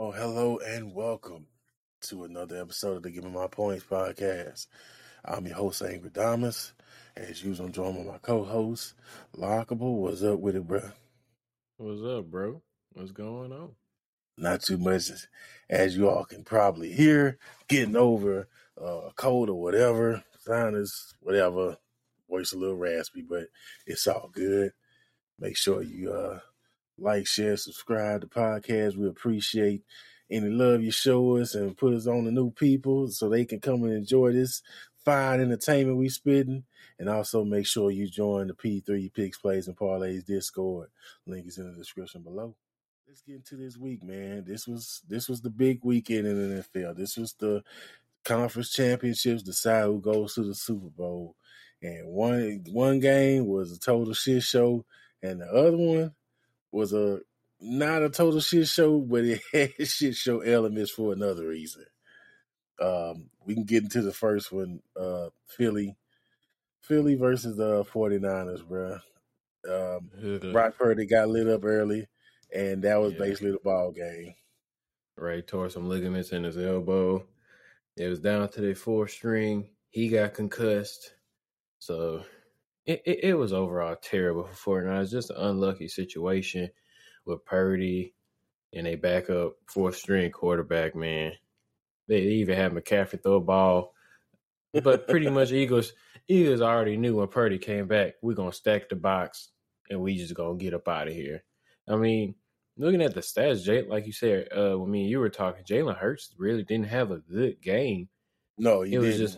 Oh, hello and welcome to another episode of the Give Me My Points podcast. I'm your host, Angry Damas. As usual, I'm joined by my co-host, Lockable. What's up with it, bro? What's up, bro? What's going on? Not too much. As you all can probably hear, getting over a cold or whatever, sinus, whatever. Voice a little raspy, but it's all good. Make sure you like, share, subscribe to the podcast. We appreciate any love you show us and put us on to new people so they can come and enjoy this fine entertainment we spitting. And also make sure you join the P3 Picks, Plays, and Parlays Discord. Link is in the description below. Let's get into this week, man. This was the big weekend in the NFL. This was the conference championships, decide who goes to the Super Bowl. And one game was a total shit show, and the other one was not a total shit show, but it had shit show elements for another reason. We can get into the first one, Philly versus the 49ers, bro. Brock Purdy got lit up early, and that was basically the ball game. Right, tore some ligaments in his elbow. It was down to the fourth string. He got concussed. So it was overall terrible for 49ers. Just an unlucky situation with Purdy and a backup fourth-string quarterback, man. They even had McCaffrey throw a ball. But pretty much Eagles already knew when Purdy came back, we're going to stack the box and we just going to get up out of here. I mean, looking at the stats, Jay, like you said, when me and you were talking, Jalen Hurts really didn't have a good game. No, he didn't.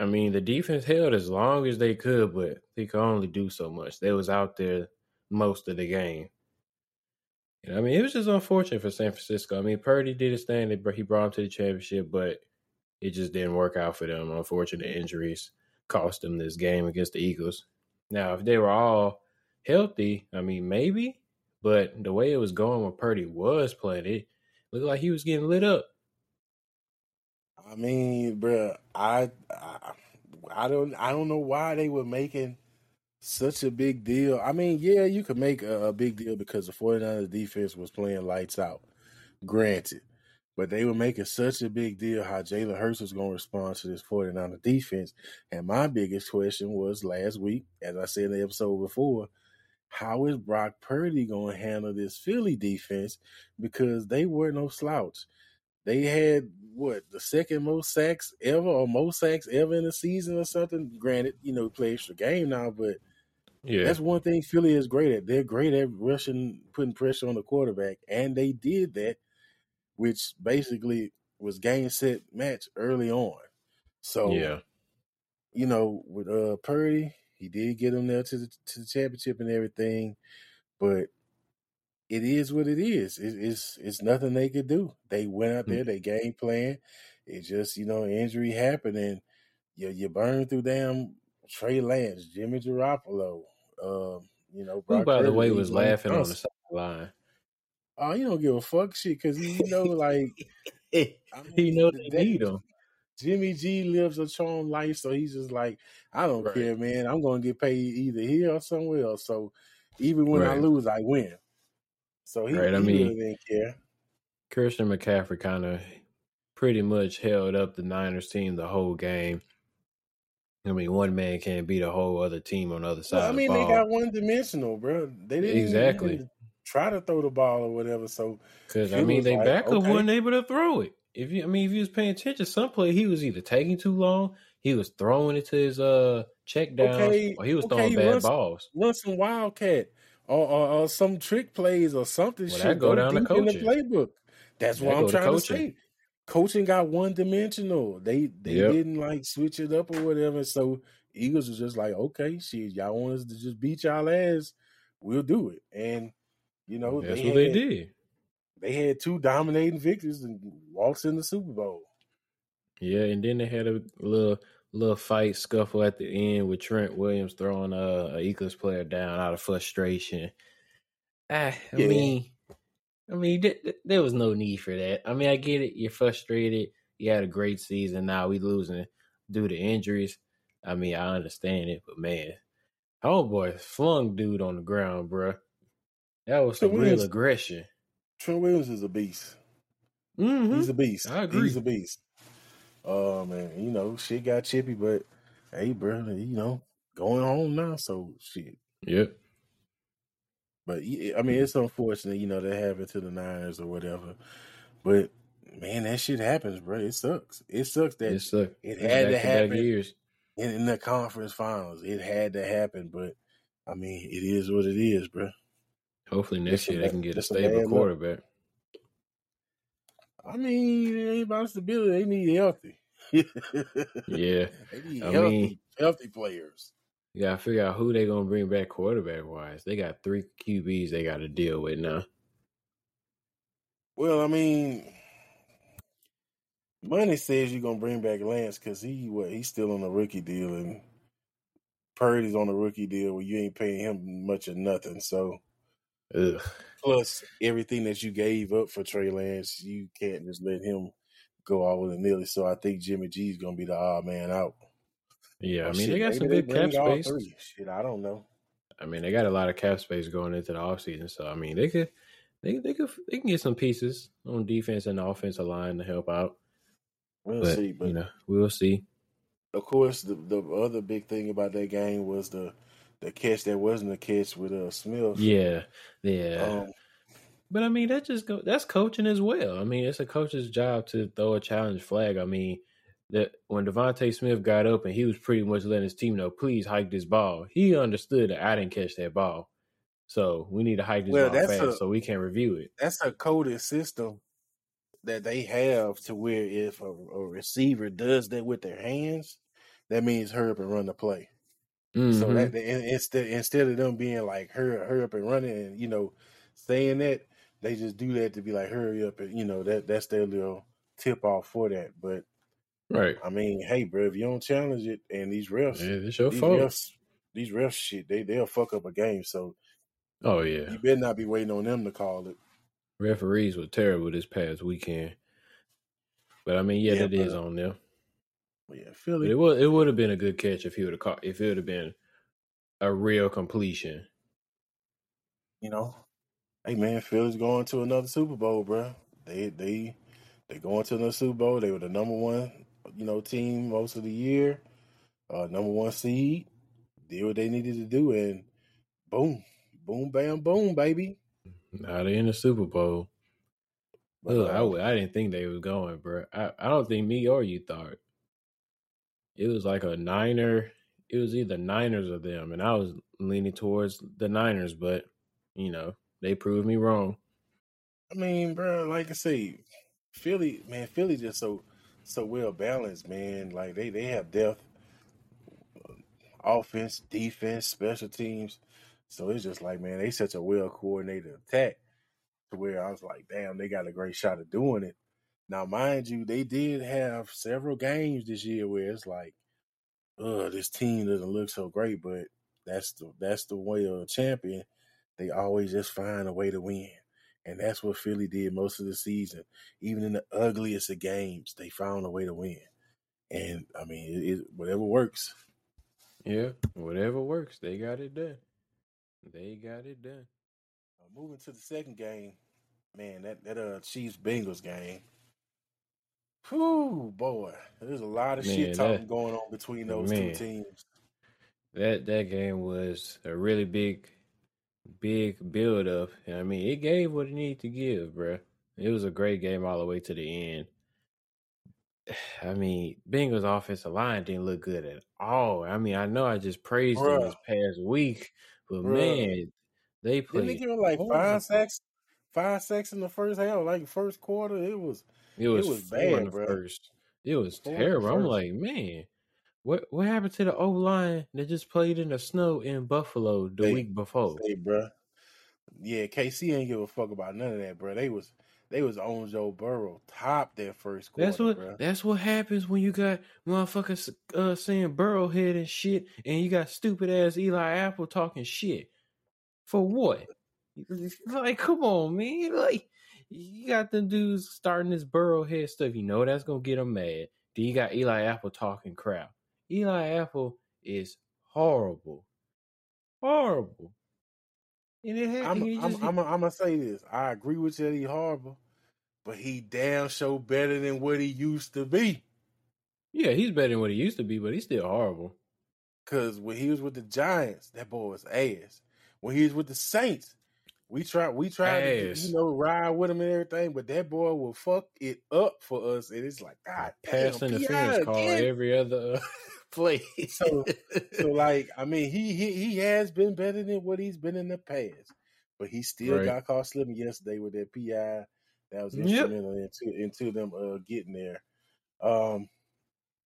I mean, the defense held as long as they could, but they could only do so much. They was out there most of the game. And I mean, it was just unfortunate for San Francisco. I mean, Purdy did his thing. He brought him to the championship, but it just didn't work out for them. Unfortunate injuries cost them this game against the Eagles. Now, if they were all healthy, I mean, maybe. But the way it was going when Purdy was playing, it looked like he was getting lit up. I mean, bro, I don't know why they were making such a big deal. I mean, yeah, you could make a big deal because the 49ers defense was playing lights out, granted. But they were making such a big deal how Jalen Hurts was going to respond to this 49ers defense. And my biggest question was last week, as I said in the episode before, how is Brock Purdy going to handle this Philly defense? Because they were no slouch. They had, the second most sacks ever or most sacks ever in a season or something. Granted, play extra game now, but that's one thing Philly is great at. They're great at rushing, putting pressure on the quarterback, and they did that, which basically was game, set, match early on. So, with Purdy, he did get him there to the championship and everything, but it is what it is. It's nothing they could do. They went out there, they game plan. It just, injury happened, and you burn through damn Trey Lance, Jimmy Garoppolo. Brock who, by the way, was laughing on the sideline. Oh, you don't give a fuck shit because he knows they need him. Jimmy G lives a charmed life, so he's just like, I don't care, man. I'm going to get paid either here or somewhere else. So even when I lose, I win. So he didn't care. Christian McCaffrey kind of pretty much held up the Niners team the whole game. I mean, one man can't beat a whole other team on the other side. Of the ball. They got one-dimensional, bro. They didn't even try to throw the ball or whatever. So because they backup wasn't able to throw it. If you was paying attention, some play he was either taking too long, he was throwing it to his check downs, or he was throwing bad balls. Wilson Wildcat. Or some trick plays or something. Well, shit go down to coaching. In the playbook. That's what I'm trying to say. Coaching got one-dimensional. They didn't, switch it up or whatever. So Eagles was just like, okay, shit, y'all want us to just beat y'all ass, we'll do it. And, that's what they did. They had two dominating victories and walks in the Super Bowl. Yeah, and then they had a little fight scuffle at the end with Trent Williams throwing a Eagles player down out of frustration. I mean, there was no need for that. I mean, I get it. You're frustrated. You had a great season. Now we losing due to injuries. I mean, I understand it, but man, homeboy flung dude on the ground, bro. That was some real aggression. Trent Williams is a beast. Mm-hmm. He's a beast. I agree. He's a beast. Oh, man. You know, shit got chippy, but hey, bro, you know, going home now, so shit. Yep. But, I mean, it's unfortunate, you know, they have it to the Niners or whatever. But, man, that shit happens, bro. It sucks. It sucks that it had to happen in the conference finals. It had to happen, but, I mean, it is what it is, bro. Hopefully next year they can get a stable quarterback. I mean, it ain't about stability. They need healthy. Yeah. They need healthy players. You got to figure out who they going to bring back quarterback-wise. They got three QBs they got to deal with now. Well, I mean, money says you're going to bring back Lance because he's still on a rookie deal, and Purdy's on a rookie deal where you ain't paying him much or nothing. So, plus everything that you gave up for Trey Lance, you can't just let him go all willy-nilly. So I think Jimmy G is going to be the odd man out. Yeah, I mean, they got some good cap space. Shit, I don't know. I mean, they got a lot of cap space going into the offseason. So, I mean, they can get some pieces on defense and the offensive line to help out. We'll see, but you know, we'll see. Of course, the other big thing about that game was the catch that wasn't a catch with Smith. Yeah. But I mean, that's coaching as well. I mean, it's a coach's job to throw a challenge flag. I mean, that when Devontae Smith got up and he was pretty much letting his team know, please hike this ball. He understood that I didn't catch that ball, so we need to hike this ball fast so we can review it. That's a coded system that they have to where if a receiver does that with their hands, that means hurry up and run the play. Mm-hmm. So that instead of them being like hurry up and running and you know saying that, they just do that to be like hurry up and you know that's their little tip off for that, but. Right. I mean, hey, bro, if you don't challenge it, and these refs, it's your fault. These refs, shit, they'll fuck up a game. So, oh yeah, you better not be waiting on them to call it. Referees were terrible this past weekend, but I mean, yeah, it is on them. Yeah, Philly. But it would have been a good catch if he would have caught. If it would have been a real completion, you know. Hey man, Philly's going to another Super Bowl, bro. They going to the Super Bowl. They were the number one. You know, team most of the year, number one seed, did what they needed to do, and boom, boom, bam, boom, baby. Now they're in the Super Bowl. Look, I didn't think they was going, bro. I don't think me or you thought. It was like a Niner. It was either Niners or them, and I was leaning towards the Niners, but, you know, they proved me wrong. I mean, bro, like I say, Philly just so well balanced, man. Like they have depth, offense, defense, special teams. So it's just like, man, they such a well coordinated attack to where I was like, damn, they got a great shot at doing it. Now, mind you, they did have several games this year where it's like, oh, this team doesn't look so great, but that's the way of a champion. They always just find a way to win. And that's what Philly did most of the season. Even in the ugliest of games, they found a way to win. And, I mean, whatever works. Yeah, whatever works. They got it done. Moving to the second game, man, that Chiefs-Bengals game. Whew, boy. There's a lot of shit talking going on between those two teams. That game was a really big build-up. I mean, it gave what it needed to give, bro. It was a great game all the way to the end. I mean, Bengals' offensive line didn't look good at all. I mean, I know I just praised them this past week, but man, they played. Didn't they give them like five sacks in the first half, like first quarter? It was bad, bro. It was terrible. I'm like, man, What happened to the O-line that just played in the snow in Buffalo the week before? Bro. Yeah, KC ain't give a fuck about none of that, bro. They was on Joe Burrow top that first quarter, That's what happens when you got motherfuckers saying Burrow head and shit, and you got stupid-ass Eli Apple talking shit. For what? Like, come on, man. Like, you got them dudes starting this Burrow head stuff. You know that's going to get them mad. Then you got Eli Apple talking crap. Eli Apple is horrible. Horrible. And it I'm going to say this. I agree with you that he's horrible, but he damn sure better than what he used to be. Yeah, he's better than what he used to be, but he's still horrible. Because when he was with the Giants, that boy was ass. When he was with the Saints, we tried to, you know, ride with him and everything, but that boy will fuck it up for us. And it's like, God, pass interference call every other play. So like, I mean, he has been better than what he's been in the past, but he still got caught slipping yesterday with that PI. That was instrumental into them getting there.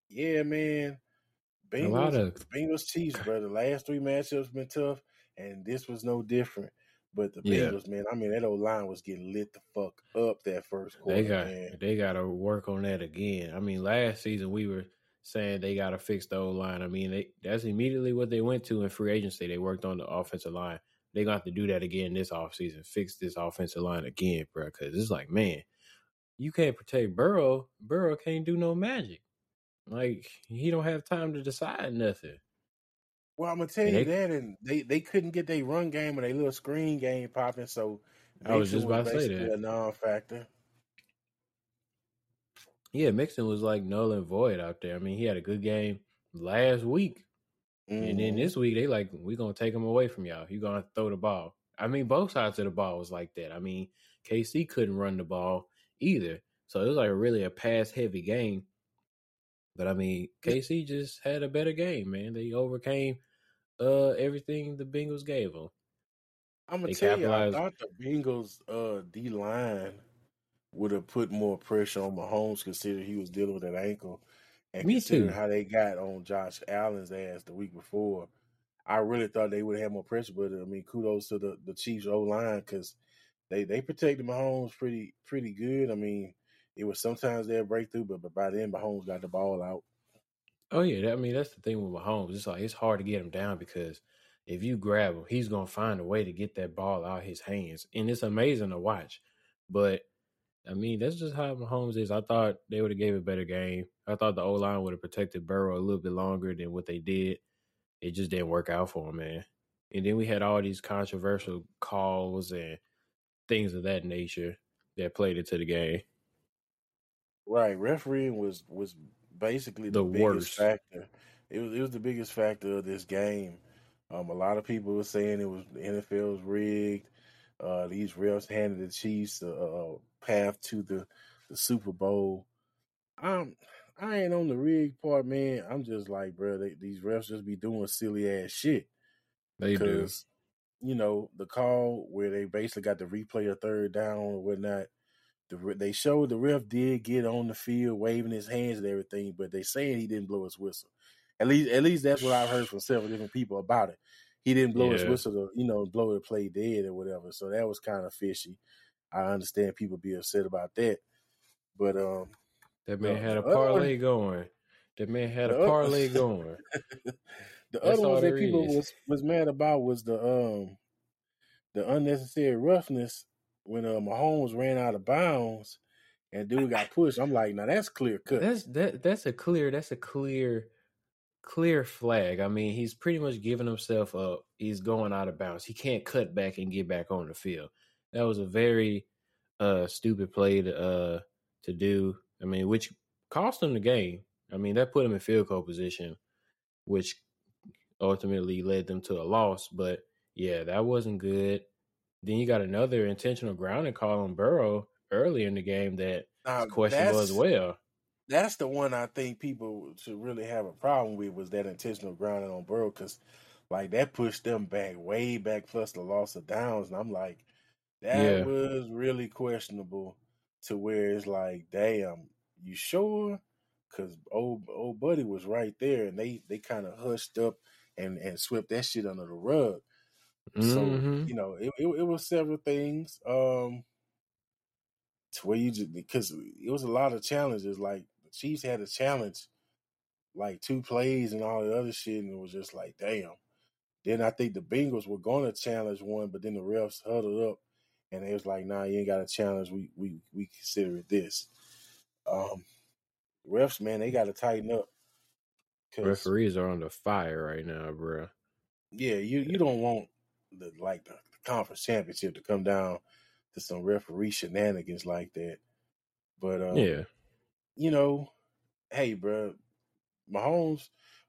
Yeah, man. Bengals Chiefs, brother. Last three matchups been tough, and this was no different. But the Bengals, man, I mean, that old line was getting lit the fuck up that first quarter. They got to work on that again. I mean, last season we were saying they got to fix the old line. I mean, that's immediately what they went to in free agency. They worked on the offensive line. They're going to have to do that again this offseason, fix this offensive line again, bro, because it's like, man, you can't protect Burrow. Burrow can't do no magic. Like, he don't have time to decide nothing. Well, I'm going to tell you that, and they couldn't get their run game or their little screen game popping, so I was just about to say that. A non-factor. Yeah, Mixon was like null and void out there. I mean, he had a good game last week, and then this week they like, we're going to take him away from y'all. You're going to throw the ball. I mean, both sides of the ball was like that. I mean, KC couldn't run the ball either, so it was like really a pass-heavy game. But, I mean, KC just had a better game, man. They overcame everything the Bengals gave them. I'm going to tell you, I thought the Bengals' D-line would have put more pressure on Mahomes considering he was dealing with that ankle. And considering how they got on Josh Allen's ass the week before, I really thought they would have more pressure. But, I mean, kudos to the Chiefs' O-line because they protected Mahomes pretty good. I mean, it was sometimes their breakthrough, but by then Mahomes got the ball out. Oh, yeah. I mean, that's the thing with Mahomes. It's like it's hard to get him down because if you grab him, he's going to find a way to get that ball out of his hands. And it's amazing to watch. But, I mean, that's just how Mahomes is. I thought they would have gave a better game. I thought the O-line would have protected Burrow a little bit longer than what they did. It just didn't work out for him, man. And then we had all these controversial calls and things of that nature that played into the game. Right, refereeing was basically the biggest factor. It was the biggest factor of this game. A lot of people were saying it was the NFL was rigged. These refs handed the Chiefs a path to the Super Bowl. I ain't on the rigged part, man. I'm just like, bro, these refs just be doing silly ass shit. They do. You know, the call where they basically got the replay of third down or whatnot. They showed the ref did get on the field waving his hands and everything, but they saying he didn't blow his whistle. At least that's what I've heard from several different people about it. He didn't blow his whistle to, you know, blow the play dead or whatever. So that was kind of fishy. I understand people be upset about that. But that man had a parlay going. That man had a parlay going. The other ones that people was mad about was the unnecessary roughness. When Mahomes ran out of bounds and dude got pushed, I'm like, now that's clear cut. That's a clear flag. I mean, he's pretty much giving himself up. He's going out of bounds. He can't cut back and get back on the field. That was a very stupid play to do. I mean, which cost him the game. I mean, that put him in field goal position, which ultimately led them to a loss. But yeah, that wasn't good. Then you got another intentional grounding call on Burrow early in the game that is questionable as well. That's the one I think people should really have a problem with was that intentional grounding on Burrow because, like, that pushed them back, way back, plus the loss of downs. And I'm like, that was really questionable to where it's like, damn, you sure? Because old buddy was right there, and they kind of hushed up and swept that shit under the rug. So, you know, it was several things to where you just, because it was a lot of challenges. Like, the Chiefs had a challenge, like 2 plays and all the other shit, and it was just like, damn. Then I think the Bengals were going to challenge one, but then the refs huddled up, and they was like, nah, you ain't got a challenge. We consider it this. Refs, man, they got to tighten up. Referees are under fire right now, bro. Yeah, you don't want the conference championship to come down to some referee shenanigans like that. But you know, hey, bro, Mahomes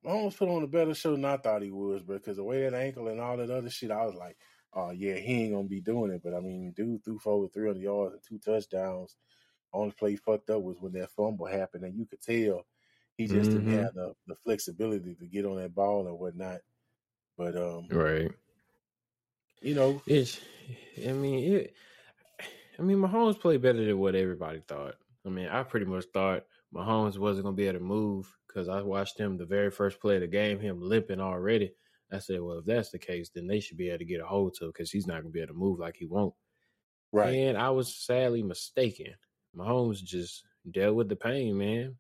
put on a better show than I thought he was, bro. Because the way that ankle and all that other shit, I was like, oh yeah, he ain't gonna be doing it. But I mean, dude threw for over 300 yards and 2 touchdowns. Only play fucked up was when that fumble happened, and you could tell he just didn't have the flexibility to get on that ball and whatnot. But right, you know, I mean, Mahomes played better than what everybody thought. I mean, I pretty much thought Mahomes wasn't going to be able to move because I watched him the very first play of the game, him limping already. I said, well, if that's the case, then they should be able to get a hold to him because he's not going to be able to move like he won't. Right. And I was sadly mistaken. Mahomes just dealt with the pain, man.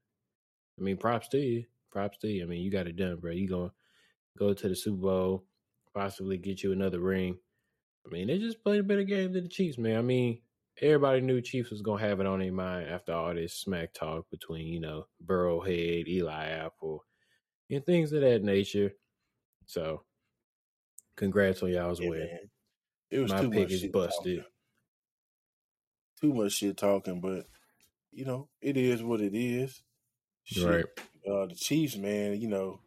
I mean, props to you. Props to you. I mean, you got it done, bro. You going to go to the Super Bowl, possibly get you another ring. I mean, they just played a better game than the Chiefs, man. I mean, everybody knew Chiefs was going to have it on their mind after all this smack talk between, you know, Burrowhead, Eli Apple, and things of that nature. So, congrats on y'all's win. It was my pick is busted. Talking. Too much shit talking, but, you know, it is what it is. Shit. Right. The Chiefs, man, you know,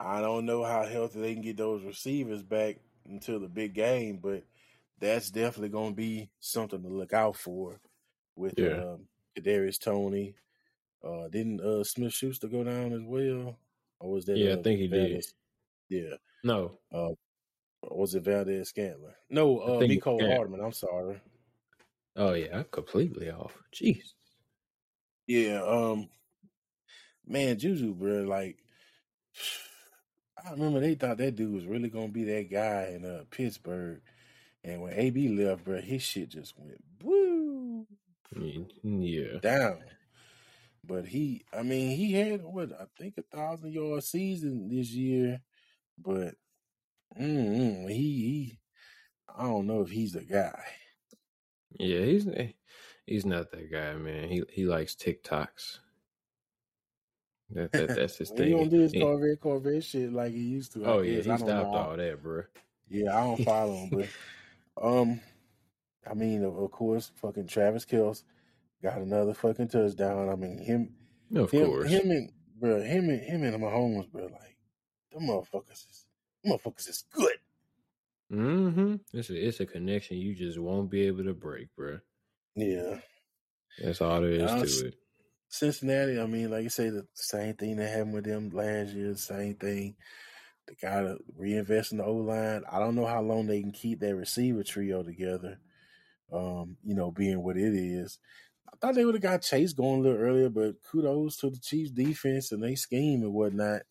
I don't know how healthy they can get those receivers back until the big game, but that's definitely going to be something to look out for with Kadarius Toney. Didn't Smith-Schuster go down as well? Or was that? Yeah, I think he Valdez? Did. Yeah. No. Or was it Valdez-Scantling? No, Nico Hardman. I'm sorry. Oh, yeah. I'm completely off. Jeez. Yeah. Man, JuJu, bro, like, I remember they thought that dude was really going to be that guy in Pittsburgh. And when AB left, bro, his shit just went woo, down. But he had what I think 1,000-yard season this year. But he I don't know if he's the guy. Yeah, he's not that guy, man. He likes TikToks. That's his thing. He don't do his Corvette shit like he used to. Oh yeah, he stopped all that, bro. Yeah, I don't follow him, but. I mean, of course, fucking Travis Kelce got another fucking touchdown. I mean, of course. Him and Mahomes, bro, like, them motherfuckers is good. Mm-hmm. It's a connection you just won't be able to break, bro. Yeah. That's all there is to it. Cincinnati, I mean, like you say, the same thing that happened with them last year, same thing. They got to reinvest in the O-line. I don't know how long they can keep that receiver trio together, you know, being what it is. I thought they would have got Chase going a little earlier, but kudos to the Chiefs defense and they scheme and whatnot.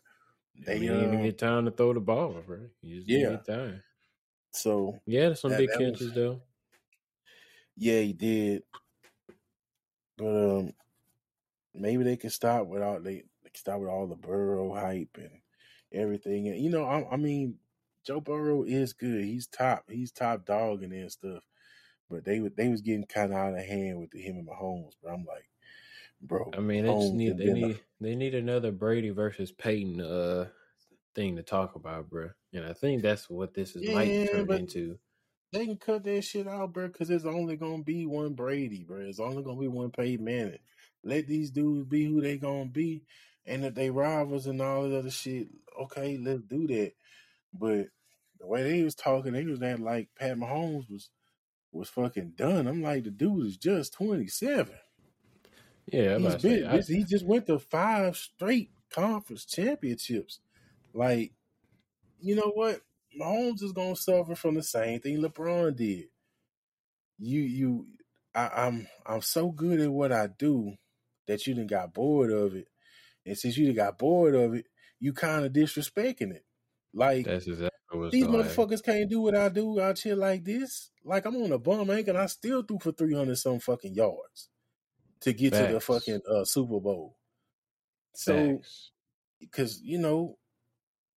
They didn't even get time to throw the ball, bro. You just didn't get time. So, yeah, some big catches, though. Yeah, he did. But maybe they can stop without they can stop with all the Burrow hype and everything. And, you know, I mean, Joe Burrow is good. He's top dog in there and stuff. But they was getting kind of out of hand with him and Mahomes. But I'm like, bro. I mean, they need another Brady versus Peyton thing to talk about, bro. And I think that's what this is might turn into. They can cut that shit out, bro, because there's only gonna be one Brady, bro. It's only gonna be one Peyton Manning. Let these dudes be who they gonna be. And if they rivals and all that other shit, okay, let's do that. But the way they was talking, they was acting like Pat Mahomes was fucking done. I'm like, the dude is just 27. Yeah, he just went to 5 straight conference championships. Like, you know what? Mahomes is gonna suffer from the same thing LeBron did. I'm so good at what I do that you done got bored of it. And since you got bored of it, you kind of disrespecting it. Like, that's exactly these motherfuckers can't do what I do out here like this. Like, I'm on a bum ankle and I still threw for 300-some fucking yards to get to the fucking Super Bowl. So, because, you know,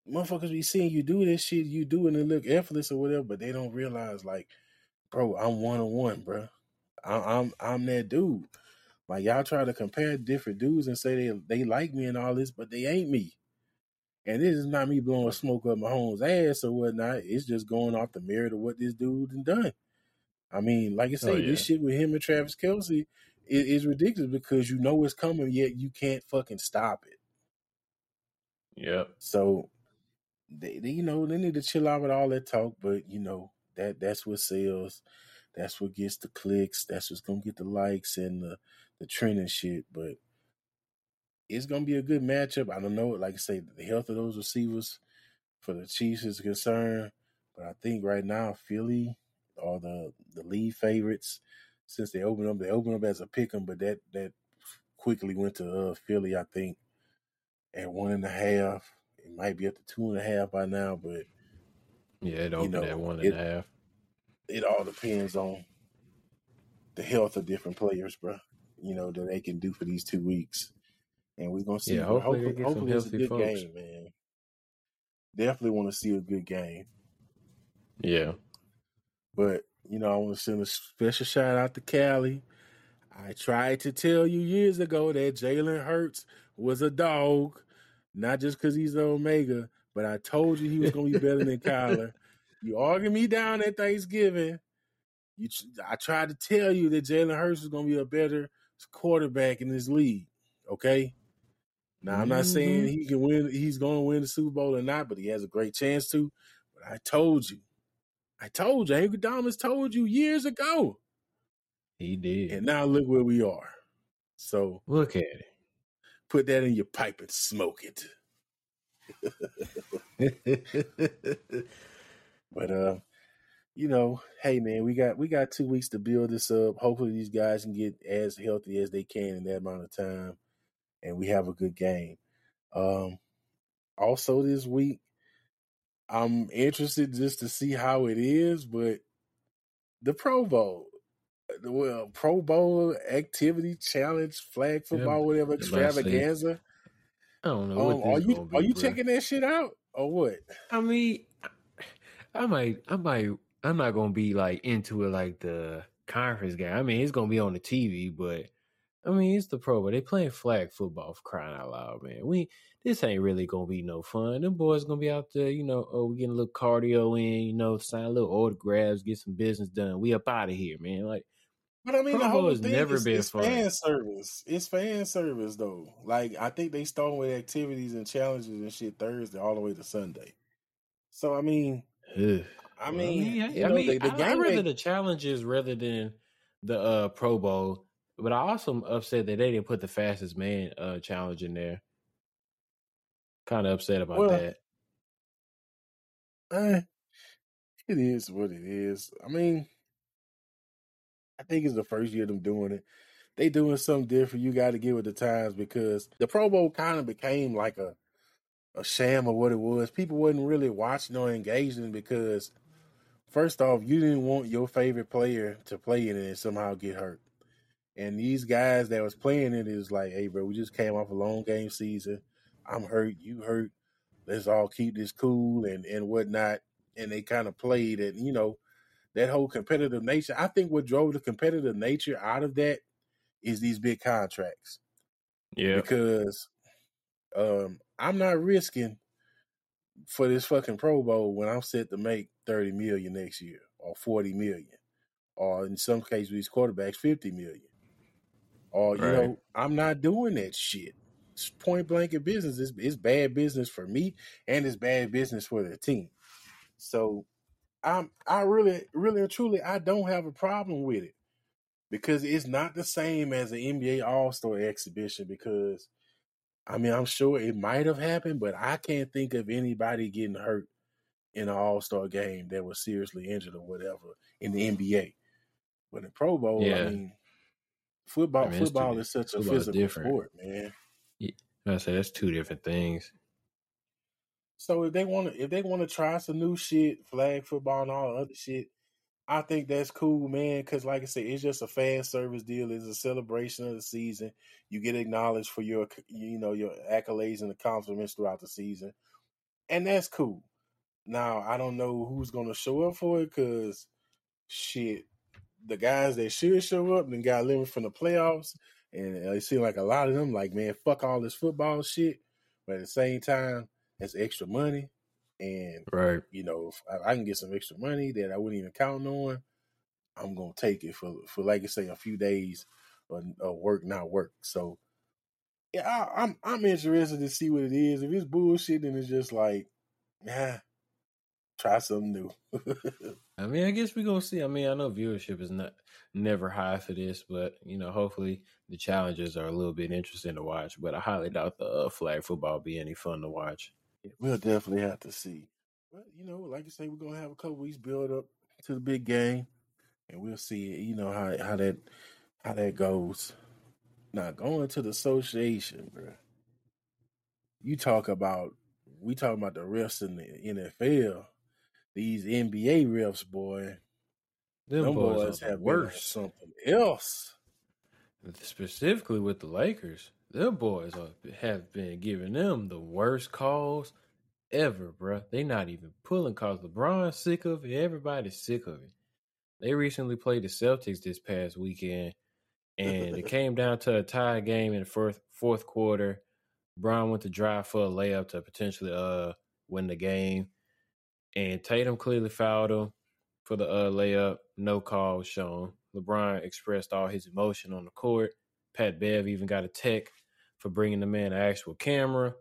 motherfuckers be seeing you do this shit, you do it and look effortless or whatever, but they don't realize, like, bro, I'm one-on-one, bro. I'm that dude. Like, y'all try to compare different dudes and say they like me and all this, but they ain't me. And this is not me blowing smoke up Mahomes' ass or whatnot. It's just going off the merit of what this dude done. I mean, like I say, this shit with him and Travis Kelce It's ridiculous because you know it's coming, yet you can't fucking stop it. Yeah. So, they need to chill out with all that talk, but, you know, that's what sells. That's what gets the clicks. That's what's going to get the likes and the trend and shit. But it's going to be a good matchup. I don't know. Like I say, the health of those receivers for the Chiefs is a concern. But I think right now Philly are the lead favorites since they opened up. They opened up as a pick 'em, but that quickly went to Philly, I think, at 1.5. It might be up to 2.5 by now, but yeah, it opened at 1.5. It all depends on the health of different players, bro. You know, that they can do for these 2 weeks. And we're going to see. Yeah, hopefully it's a good folks. Game, man. Definitely want to see a good game. Yeah. But, you know, I want to send a special shout out to Cali. I tried to tell you years ago that Jalen Hurts was a dog, not just because he's the Omega, but I told you he was going to be better than Kyler. You argued me down at Thanksgiving. I tried to tell you that Jalen Hurts was going to be a better quarterback in this league. Okay? Now, I'm not saying he can win. He's going to win the Super Bowl or not, but he has a great chance to. But I told you. Iguodala's told you years ago. He did. And now look where we are. So look at it. Put that in your pipe and smoke it. But, you know, hey, man, we got 2 weeks to build this up. Hopefully these guys can get as healthy as they can in that amount of time, and we have a good game. Also this week, I'm interested just to see how it is, but the Pro Bowl activity, challenge, flag football, whatever, extravaganza. I don't know. Are you checking that shit out or what? I mean, I might. I'm not gonna be like into it like the conference game. I mean, it's gonna be on the TV, but I mean, it's the Pro Bowl. They playing flag football, for crying out loud, man. This ain't really gonna be no fun. Them boys gonna be out there, you know. Oh, we getting a little cardio in, you know, sign a little autographs, get some business done. We up out of here, man. Like, but I mean, Pro Bowl has never been fun. Fan service. It's fan service though. Like, I think they start with activities and challenges and shit Thursday all the way to Sunday. So I mean. I mean, I'd rather the challenges rather than the Pro Bowl, but I also am upset that they didn't put the fastest man challenge in there. Kind of upset about that. It is what it is. I mean, I think it's the first year them doing it. They doing something different. You got to get with the times because the Pro Bowl kind of became like a sham of what it was. People wasn't really watching or engaging because, first off, you didn't want your favorite player to play in it and somehow get hurt. And these guys that was playing it is like, hey, bro, we just came off a long game season. I'm hurt. You hurt. Let's all keep this cool and whatnot. And they kind of played it. You know, that whole competitive nature. I think what drove the competitive nature out of that is these big contracts. Yeah. Because I'm not risking for this fucking Pro Bowl when I'm set to make $30 million next year or $40 million, or in some cases these quarterbacks $50 million. Or you know, I'm not doing that shit. It's point blank in business. It's bad business for me and it's bad business for the team. So I really and truly I don't have a problem with it because it's not the same as an NBA All-Star exhibition because I mean, I'm sure it might have happened, but I can't think of anybody getting hurt in an All-Star game that was seriously injured or whatever in the NBA. But in Pro Bowl, yeah. I mean, football is such a physical sport, man. Yeah, I say that's two different things. So if they want to try some new shit, flag football and all other shit, I think that's cool, man, because like I said, it's just a fan service deal. It's a celebration of the season. You get acknowledged for your, you know, your accolades and accomplishments throughout the season, and that's cool. Now, I don't know who's going to show up for it because, shit, the guys that should show up and got eliminated from the playoffs, and it seems like a lot of them like, man, fuck all this football shit, but at the same time, that's extra money. And, you know, if I can get some extra money that I wouldn't even count on, I'm going to take it for like I say, a few days or work not work. So yeah, I'm interested to see what it is. If it's bullshit, then it's just like, nah, try something new. I mean, I guess we're gonna see. I mean, I know viewership is not never high for this, but you know, hopefully the challenges are a little bit interesting to watch. But I highly doubt the flag football be any fun to watch. We'll definitely have to see. But you know, like you say, we're gonna have a couple weeks build up to the big game, and we'll see. You know how that goes. Now going to the association, bro. We talking about the refs in the NFL. These NBA refs, boy. Them boys have worse something else. Specifically with the Lakers, them boys have been giving them the worst calls ever, bro. They not even pulling calls. LeBron's sick of it. Everybody's sick of it. They recently played the Celtics this past weekend, and it came down to a tie game in the fourth quarter. Brown went to drive for a layup to potentially win the game. And Tatum clearly fouled him for the layup. No call was shown. LeBron expressed all his emotion on the court. Pat Bev even got a tech for bringing the man an actual camera.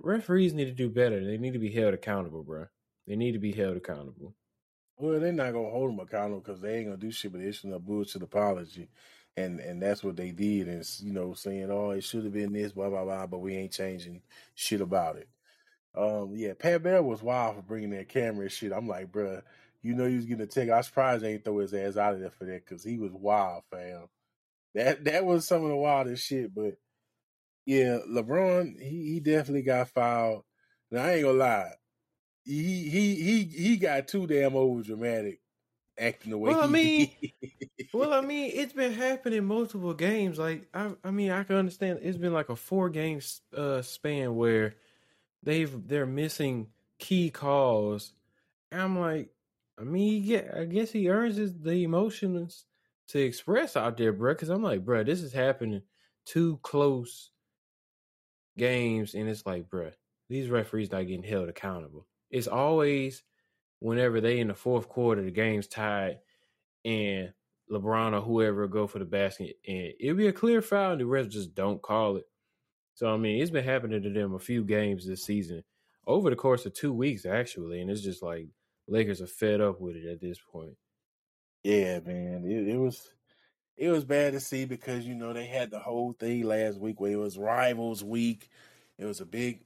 Referees need to do better. They need to be held accountable, bro. They need to be held accountable. Well, they're not going to hold them accountable because they ain't going to do shit but issuing a bullshit apology. And that's what they did, and you know, saying, "Oh, it should have been this, blah blah blah," but we ain't changing shit about it. Yeah, Pat Bear was wild for bringing that camera and shit. I'm like, bruh, you know, he was getting a tech. I was surprised they ain't throw his ass out of there for that because he was wild, fam. That was some of the wildest shit. But yeah, LeBron, he definitely got fouled. Now I ain't gonna lie, he got too damn over dramatic. Acting the way well, I mean, it's been happening multiple games. Like, I mean, I can understand it's been like a 4-game span where they're missing key calls. And I'm like, I mean, yeah, I guess he earns the emotions to express out there, bro. Because I'm like, bro, this is happening too close games, and it's like, bro, these referees not getting held accountable. It's always. Whenever they in the fourth quarter, the game's tied, and LeBron or whoever go for the basket, and it'll be a clear foul, and the refs just don't call it. So, I mean, it's been happening to them a few games this season, over the course of 2 weeks, actually, and it's just like Lakers are fed up with it at this point. Yeah, man, it was bad to see because, you know, they had the whole thing last week where it was Rivals Week. It was a big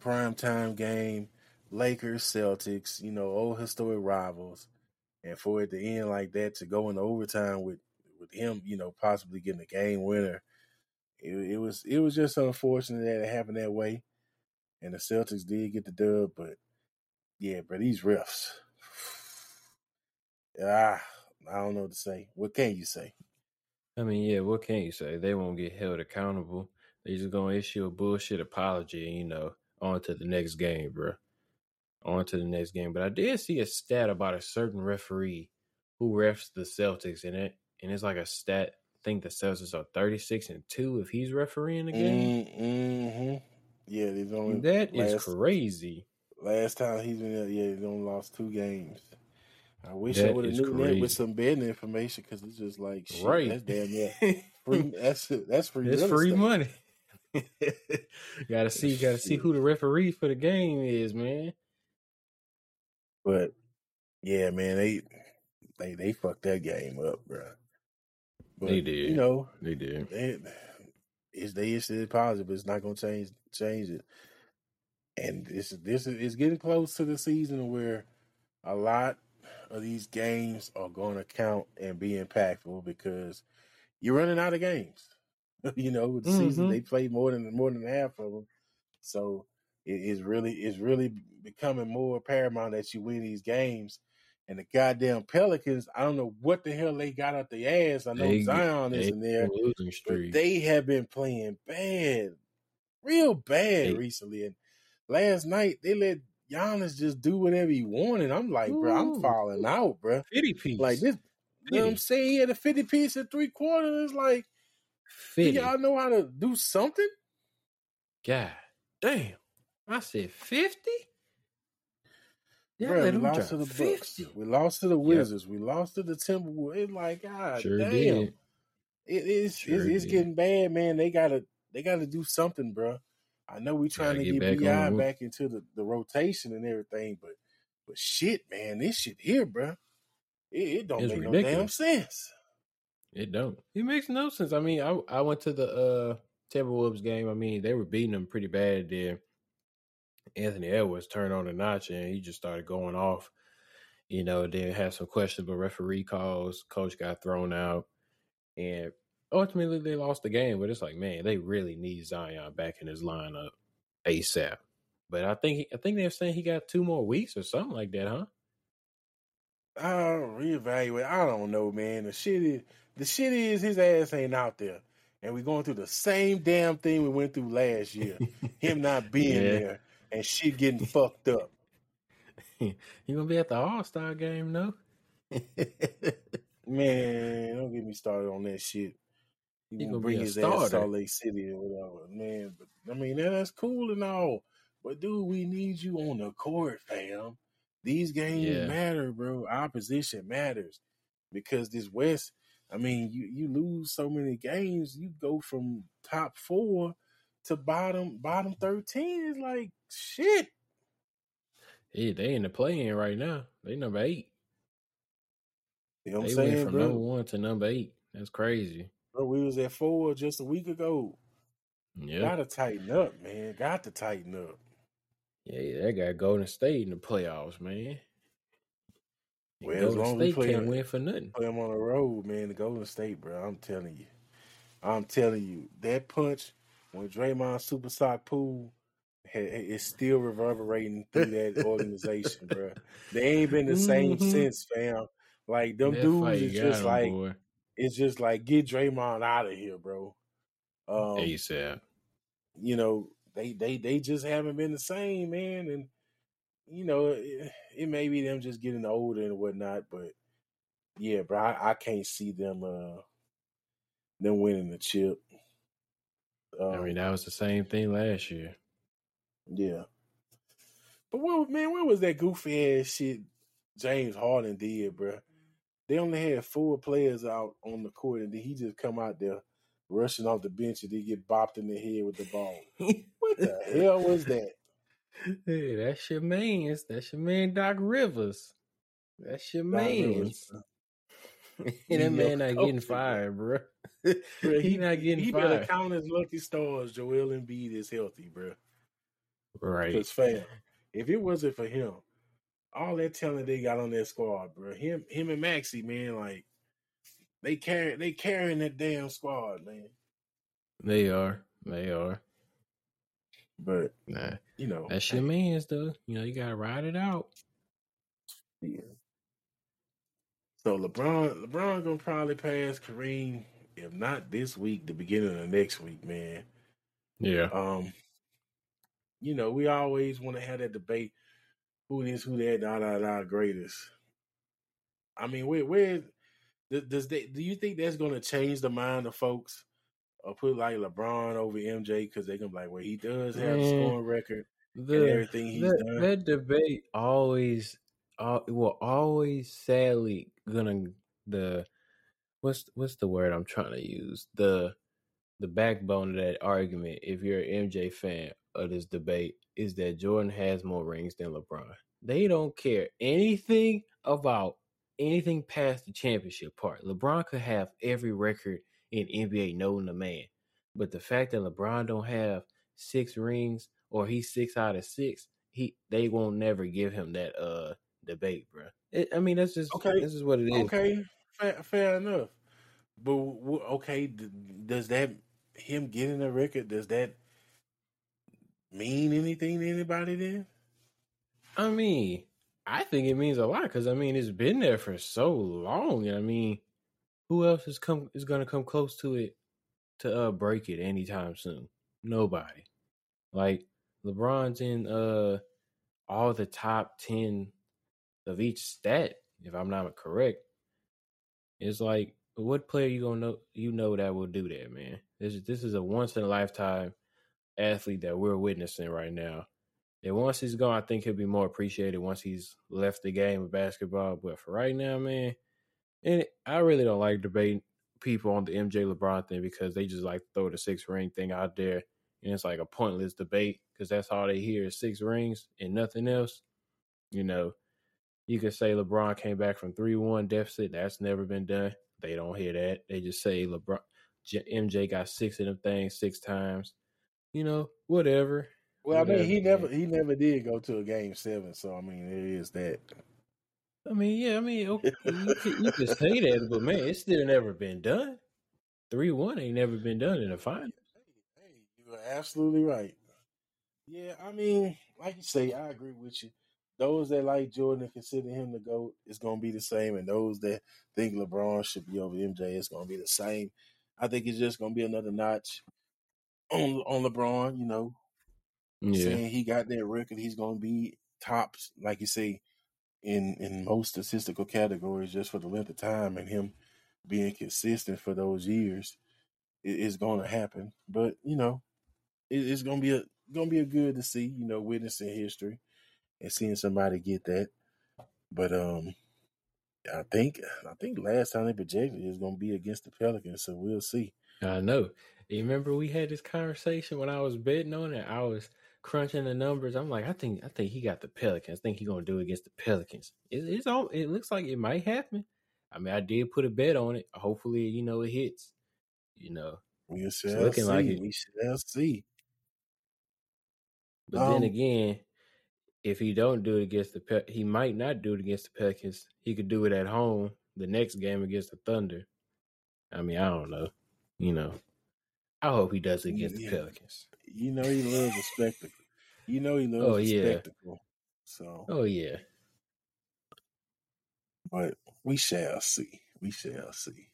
primetime game. Lakers, Celtics, you know, old historic rivals. And for it to end like that, to go into overtime with him, you know, possibly getting a game winner, it was just unfortunate that it happened that way. And the Celtics did get the dub, but yeah, bro, these refs. I don't know what to say. What can you say? I mean, yeah, what can you say? They won't get held accountable. They just going to issue a bullshit apology and, you know, on to the next game, bro. On to the next game. But I did see a stat about a certain referee who refs the Celtics in it. And it's like a stat. I think the Celtics are 36-2 if he's refereeing the game. Mm-hmm. Yeah, they've only is crazy. Last time he's been there, yeah, he's only lost 2 games. I wish I would have knew that with some betting information because it's just like shit. Right. That's damn yeah. That's free. That's free money. Gotta see who the referee for the game is, man. But yeah, man, they fucked that game up, bro. But, they did, you know. They did. They issued positive, but it's not gonna change it. And it's getting close to the season where a lot of these games are going to count and be impactful because you're running out of games. You know, with the season they played more than half of them, so. It's really becoming more paramount that you win these games. And the goddamn Pelicans, I don't know what the hell they got out their ass. I know Zion is in there. But they have been playing bad, real bad recently. And last night, they let Giannis just do whatever he wanted. I'm like, bro, I'm falling out, bro. 50-piece. Like this, you know what I'm saying? He had a 50-piece at 3/4. It's like, 50. Do y'all know how to do something? God damn. I said 50? Yeah, we lost to the Bucks. We lost to the Wizards. Yep. We lost to the Timberwolves. It's like, God damn. Did. It's getting bad, man. They gotta do something, bro. I know we trying to get B.I. back into the rotation and everything, but shit, man, this shit here, bro, it don't make no damn sense. It don't. It makes no sense. I mean, I went to the Timberwolves game. I mean, they were beating them pretty bad there. Anthony Edwards turned on the notch, and he just started going off. You know, then had some questionable referee calls. Coach got thrown out. And ultimately, they lost the game. But it's like, man, they really need Zion back in his lineup ASAP. But I think they're saying he got 2 more weeks or something like that, huh? I'll reevaluate. I don't know, man. The shit is his ass ain't out there. And we're going through the same damn thing we went through last year. Him not being there and shit getting fucked up. You going to be at the All-Star game, though? Man, don't get me started on that shit. He going to bring his starter. Ass to Salt Lake City or whatever, man. But I mean, that's cool and all. But, dude, we need you on the court, fam. These games matter, bro. Opposition matters. Because this West, I mean, you lose so many games, you go from top 4 to bottom 13. It's like, shit. Yeah, they in the play-in right now. They number 8. You know what I'm saying, went from number 1 to number 8. That's crazy. Bro, we was at 4 just a week ago. Yeah, gotta tighten up, man. Got to tighten up. Yeah, that got Golden State in the playoffs, man. And well, Golden as long State as we play can't win for nothing. Play them on the road, man. The Golden State, bro. I'm telling you, that punch when Draymond Super Sock Pool. It's still reverberating through that organization, bro. They ain't been the same since, fam. Like, them that dudes is just him, like, boy. It's just like, get Draymond out of here, bro. ASAP. You know, they just haven't been the same, man. And, you know, it may be them just getting older and whatnot, but, yeah, bro, I can't see them winning the chip. I mean, that was the same thing last year. Yeah. But, where was that goofy-ass shit James Harden did, bro? They only had 4 players out on the court, and then he just come out there rushing off the bench and they get bopped in the head with the ball. What the hell was that? Hey, that's your man. That's your man, Doc Rivers. That's your man. That man not getting fired, bro. Bro, he not getting fired. He better count his lucky stars. Joel Embiid is healthy, bro. Right. Because, fam, if it wasn't for him, all that talent they got on that squad, bro, him and Maxey, man, like, they carrying that damn squad, man. They are. But, nah, you know. That's your man's, though. You know, you got to ride it out. Yeah. So, LeBron going to probably pass Kareem, if not this week, the beginning of next week, man. Yeah. You know, we always want to have that debate, who this, who that, greatest. I mean, where do you think that's going to change the mind of folks or put, like, LeBron over MJ because they're going to be like, well, he does have a scoring record and everything he's done? That debate always sadly going to what's the word I'm trying to use? The backbone of that argument, if you're an MJ fan, of this debate is that Jordan has more rings than LeBron. They don't care anything about anything past the championship part. LeBron could have every record in NBA known to man, but the fact that LeBron don't have 6 rings or he's 6 out of 6, they won't never give him that debate, bro. That's just okay. This is what it is. Okay, fair enough. But okay, does that him getting a record? Does that mean anything to anybody then? I mean, I think it means a lot because, I mean, it's been there for so long. And I mean, who else is going to come close to it to break it anytime soon? Nobody. Like, LeBron's in all the top 10 of each stat, if I'm not correct. It's like, what player you going to know, you know, that will do that, man? This is a once-in-a-lifetime athlete that we're witnessing right now. And once he's gone, I think he'll be more appreciated once he's left the game of basketball. But for right now, man, and I really don't like debating people on the MJ LeBron thing because they just like throw the 6 ring thing out there. And it's like a pointless debate because that's all they hear is 6 rings and nothing else. You know, you could say LeBron came back from 3-1 deficit. That's never been done. They don't hear that. They just say LeBron, MJ got 6 of them things 6 times. You know, whatever. Well, whatever. I mean, he never did go to a Game 7. So I mean, it is that. I mean, yeah, I mean, okay, you can say that, but man, it's still never been done. 3-1 ain't never been done in a final. Hey, you are absolutely right. Yeah, I mean, like you say, I agree with you. Those that like Jordan and consider him the GOAT, it's going to be the same. And those that think LeBron should be over MJ, it's going to be the same. I think it's just going to be another notch on LeBron, you know. Yeah. Saying he got that record, he's going to be tops, like you say, in most statistical categories just for the length of time, and him being consistent for those years is going to happen. But, you know, it's going to be a good to see, you know, witnessing history and seeing somebody get that. But I think last time they projected it was going to be against the Pelicans, so we'll see. I know. You remember we had this conversation when I was betting on it? I was crunching the numbers. I'm like, I think he got the Pelicans. I think he's going to do it against the Pelicans. It looks like it might happen. I mean, I did put a bet on it. Hopefully, you know, it hits. You know, we shall looking see. Like it. We shall see. But then again, if he don't do it against the he might not do it against the Pelicans. He could do it at home the next game against the Thunder. I mean, I don't know. You know, I hope he does it against the Pelicans. You know, he loves a spectacle. You know, he loves a spectacle. So, but we shall see. We shall see.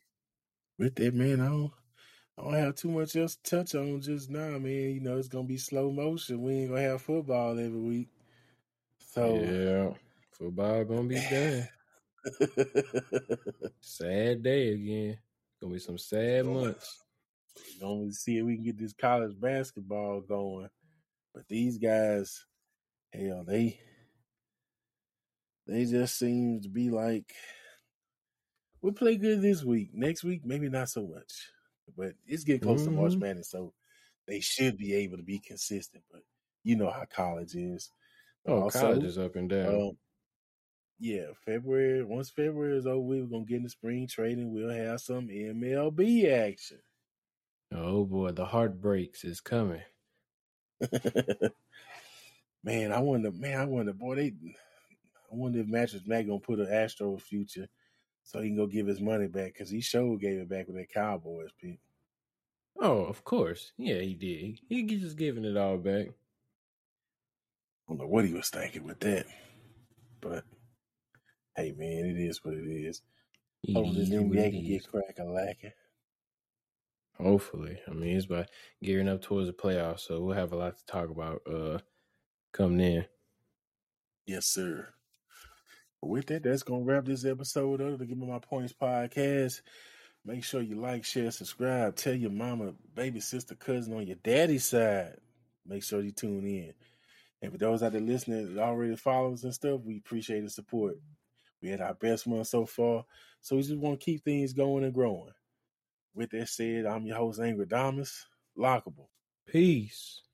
With that, man, I don't have too much else to touch on just now, man. You know, it's gonna be slow motion. We ain't gonna have football every week. So yeah, football gonna be done. Sad day again. Gonna be some sad months. We're gonna see if we can get this college basketball going. But these guys, hell, they just seem to be like, we'll play good this week. Next week, maybe not so much. But it's getting close to March Madness, so they should be able to be consistent. But you know how college is. Oh, also, college is up and down. February. Once February is over, we're going to get into spring training. We'll have some MLB action. Oh, boy. The heartbreaks is coming. I wonder if Mattress Mac going to put an Astro future so he can go give his money back, because he sure gave it back with that Cowboys pick. Oh, of course. Yeah, he did. He just giving it all back. I don't know what he was thinking with that, but hey, man, it is what it is. Hopefully this NBA can get crack-a-lacking. Hopefully. I mean, it's by gearing up towards the playoffs, so we'll have a lot to talk about coming in. Yes, sir. With that, that's going to wrap this episode up of the Give Me My Points podcast. Make sure you like, share, subscribe. Tell your mama, baby, sister, cousin on your daddy's side. Make sure you tune in. And for those out there listening that already follow us and stuff, we appreciate the support. We had our best one so far, so we just want to keep things going and growing. With that said, I'm your host, Angry Damas. Lockable. Peace.